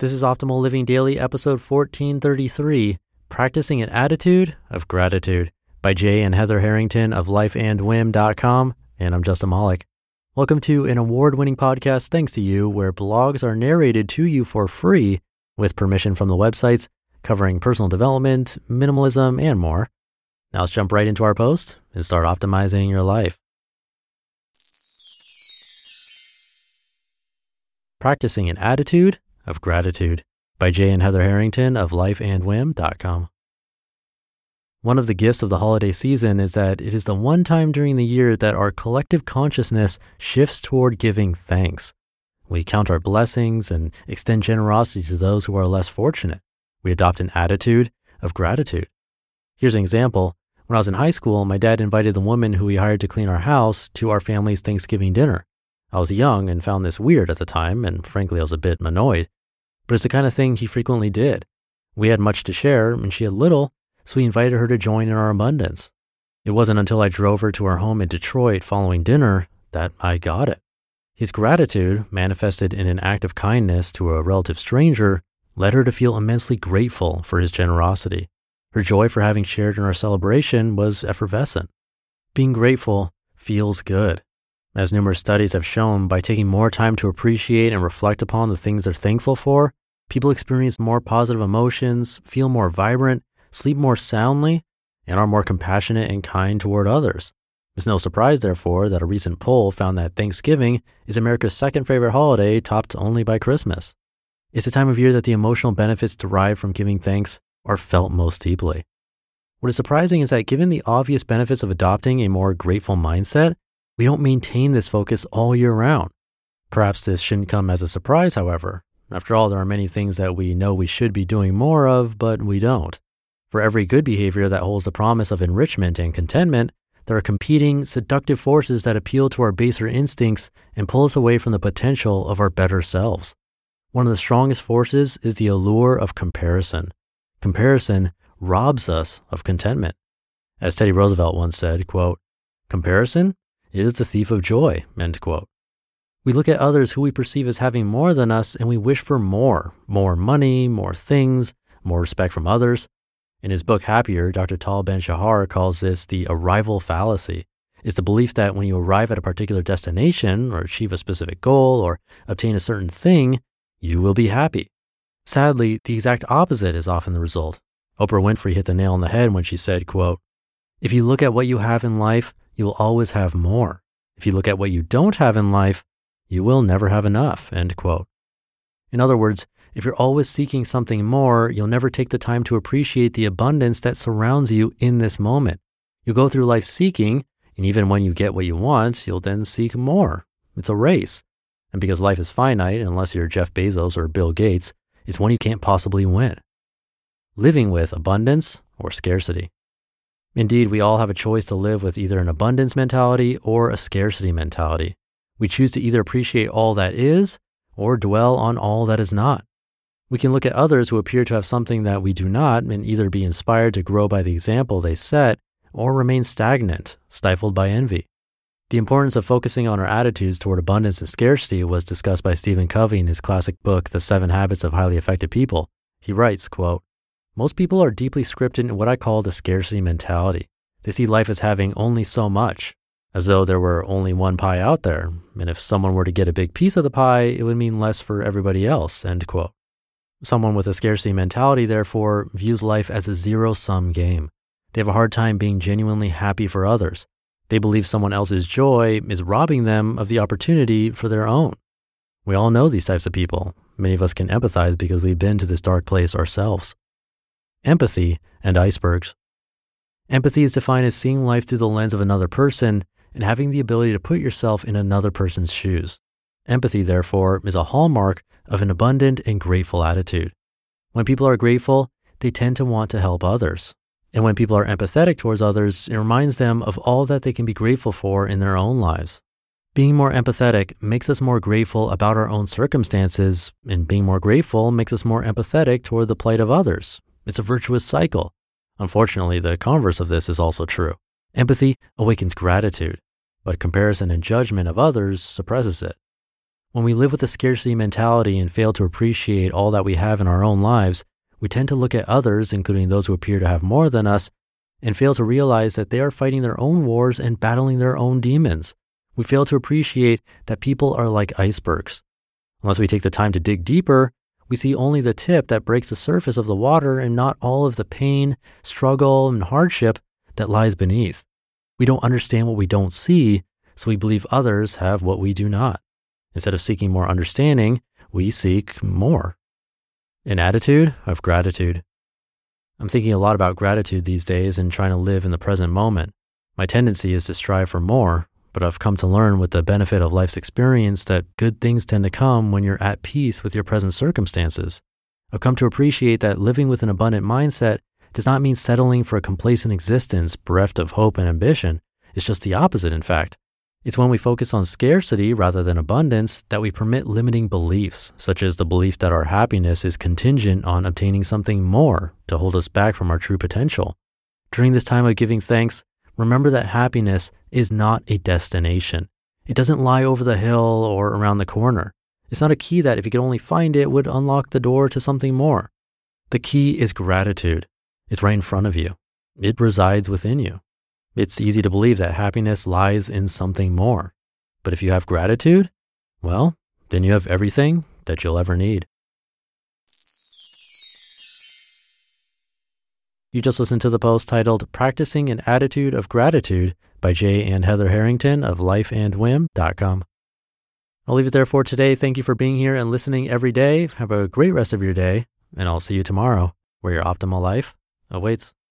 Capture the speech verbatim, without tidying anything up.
This is Optimal Living Daily, episode fourteen thirty-three, Practicing an Attitude of Gratitude by Jay and Heather Harrington of life and whim dot com, and I'm Justin Mollick. Welcome to an award-winning podcast, Thanks to You, where blogs are narrated to you for free with permission from the websites, covering personal development, minimalism, and more. Now let's jump right into our post and start optimizing your life. Practicing an Attitude of Gratitude by Jay and Heather Harrington of life and whim dot com. One of the gifts of the holiday season is that it is the one time during the year that our collective consciousness shifts toward giving thanks. We count our blessings and extend generosity to those who are less fortunate. We adopt an attitude of gratitude. Here's an example. When I was in high school, my dad invited the woman who we hired to clean our house to our family's Thanksgiving dinner. I was young and found this weird at the time, and frankly, I was a bit annoyed. But it's the kind of thing he frequently did. We had much to share, and she had little, so we invited her to join in our abundance. It wasn't until I drove her to her home in Detroit following dinner that I got it. His gratitude, manifested in an act of kindness to a relative stranger, led her to feel immensely grateful for his generosity. Her joy for having shared in our celebration was effervescent. Being grateful feels good. As numerous studies have shown, by taking more time to appreciate and reflect upon the things they're thankful for, people experience more positive emotions, feel more vibrant, sleep more soundly, and are more compassionate and kind toward others. It's no surprise, therefore, that a recent poll found that Thanksgiving is America's second favorite holiday, topped only by Christmas. It's the time of year that the emotional benefits derived from giving thanks are felt most deeply. What is surprising is that given the obvious benefits of adopting a more grateful mindset, we don't maintain this focus all year round. Perhaps this shouldn't come as a surprise, however. After all, there are many things that we know we should be doing more of, but we don't. For every good behavior that holds the promise of enrichment and contentment, there are competing, seductive forces that appeal to our baser instincts and pull us away from the potential of our better selves. One of the strongest forces is the allure of comparison. Comparison robs us of contentment. As Teddy Roosevelt once said, quote, "Comparison is the thief of joy," end quote. We look at others who we perceive as having more than us and we wish for more, more money, more things, more respect from others. In his book, Happier, Doctor Tal Ben-Shahar calls this the arrival fallacy. It's the belief that when you arrive at a particular destination or achieve a specific goal or obtain a certain thing, you will be happy. Sadly, the exact opposite is often the result. Oprah Winfrey hit the nail on the head when she said, quote, "If you look at what you have in life, you will always have more. If you look at what you don't have in life, you will never have enough," end quote. In other words, if you're always seeking something more, you'll never take the time to appreciate the abundance that surrounds you in this moment. You'll go through life seeking, and even when you get what you want, you'll then seek more. It's a race. And because life is finite, unless you're Jeff Bezos or Bill Gates, it's one you can't possibly win. Living with abundance or scarcity. Indeed, we all have a choice to live with either an abundance mentality or a scarcity mentality. We choose to either appreciate all that is or dwell on all that is not. We can look at others who appear to have something that we do not and either be inspired to grow by the example they set or remain stagnant, stifled by envy. The importance of focusing on our attitudes toward abundance and scarcity was discussed by Stephen Covey in his classic book, The Seven Habits of Highly Effective People. He writes, quote, "Most people are deeply scripted in what I call the scarcity mentality. They see life as having only so much, as though there were only one pie out there. And if someone were to get a big piece of the pie, it would mean less for everybody else," end quote. Someone with a scarcity mentality, therefore, views life as a zero-sum game. They have a hard time being genuinely happy for others. They believe someone else's joy is robbing them of the opportunity for their own. We all know these types of people. Many of us can empathize because we've been to this dark place ourselves. Empathy and icebergs. Empathy is defined as seeing life through the lens of another person and having the ability to put yourself in another person's shoes. Empathy, therefore, is a hallmark of an abundant and grateful attitude. When people are grateful, they tend to want to help others. And when people are empathetic towards others, it reminds them of all that they can be grateful for in their own lives. Being more empathetic makes us more grateful about our own circumstances, and being more grateful makes us more empathetic toward the plight of others. It's a virtuous cycle. Unfortunately, the converse of this is also true. Empathy awakens gratitude, but comparison and judgment of others suppresses it. When we live with a scarcity mentality and fail to appreciate all that we have in our own lives, we tend to look at others, including those who appear to have more than us, and fail to realize that they are fighting their own wars and battling their own demons. We fail to appreciate that people are like icebergs. Unless we take the time to dig deeper, we see only the tip that breaks the surface of the water and not all of the pain, struggle, and hardship that lies beneath. We don't understand what we don't see, so we believe others have what we do not. Instead of seeking more understanding, we seek more. An attitude of gratitude. I'm thinking a lot about gratitude these days and trying to live in the present moment. My tendency is to strive for more, but I've come to learn with the benefit of life's experience that good things tend to come when you're at peace with your present circumstances. I've come to appreciate that living with an abundant mindset does not mean settling for a complacent existence bereft of hope and ambition. It's just the opposite, in fact. It's when we focus on scarcity rather than abundance that we permit limiting beliefs, such as the belief that our happiness is contingent on obtaining something more to hold us back from our true potential. During this time of giving thanks, remember that happiness is not a destination. It doesn't lie over the hill or around the corner. It's not a key that if you could only find it would unlock the door to something more. The key is gratitude. It's right in front of you. It resides within you. It's easy to believe that happiness lies in something more. But if you have gratitude, well, then you have everything that you'll ever need. You just listened to the post titled Practicing an Attitude of Gratitude by Jay and Heather Harrington of life and whim dot com. I'll leave it there for today. Thank you for being here and listening every day. Have a great rest of your day, and I'll see you tomorrow where your optimal life awaits.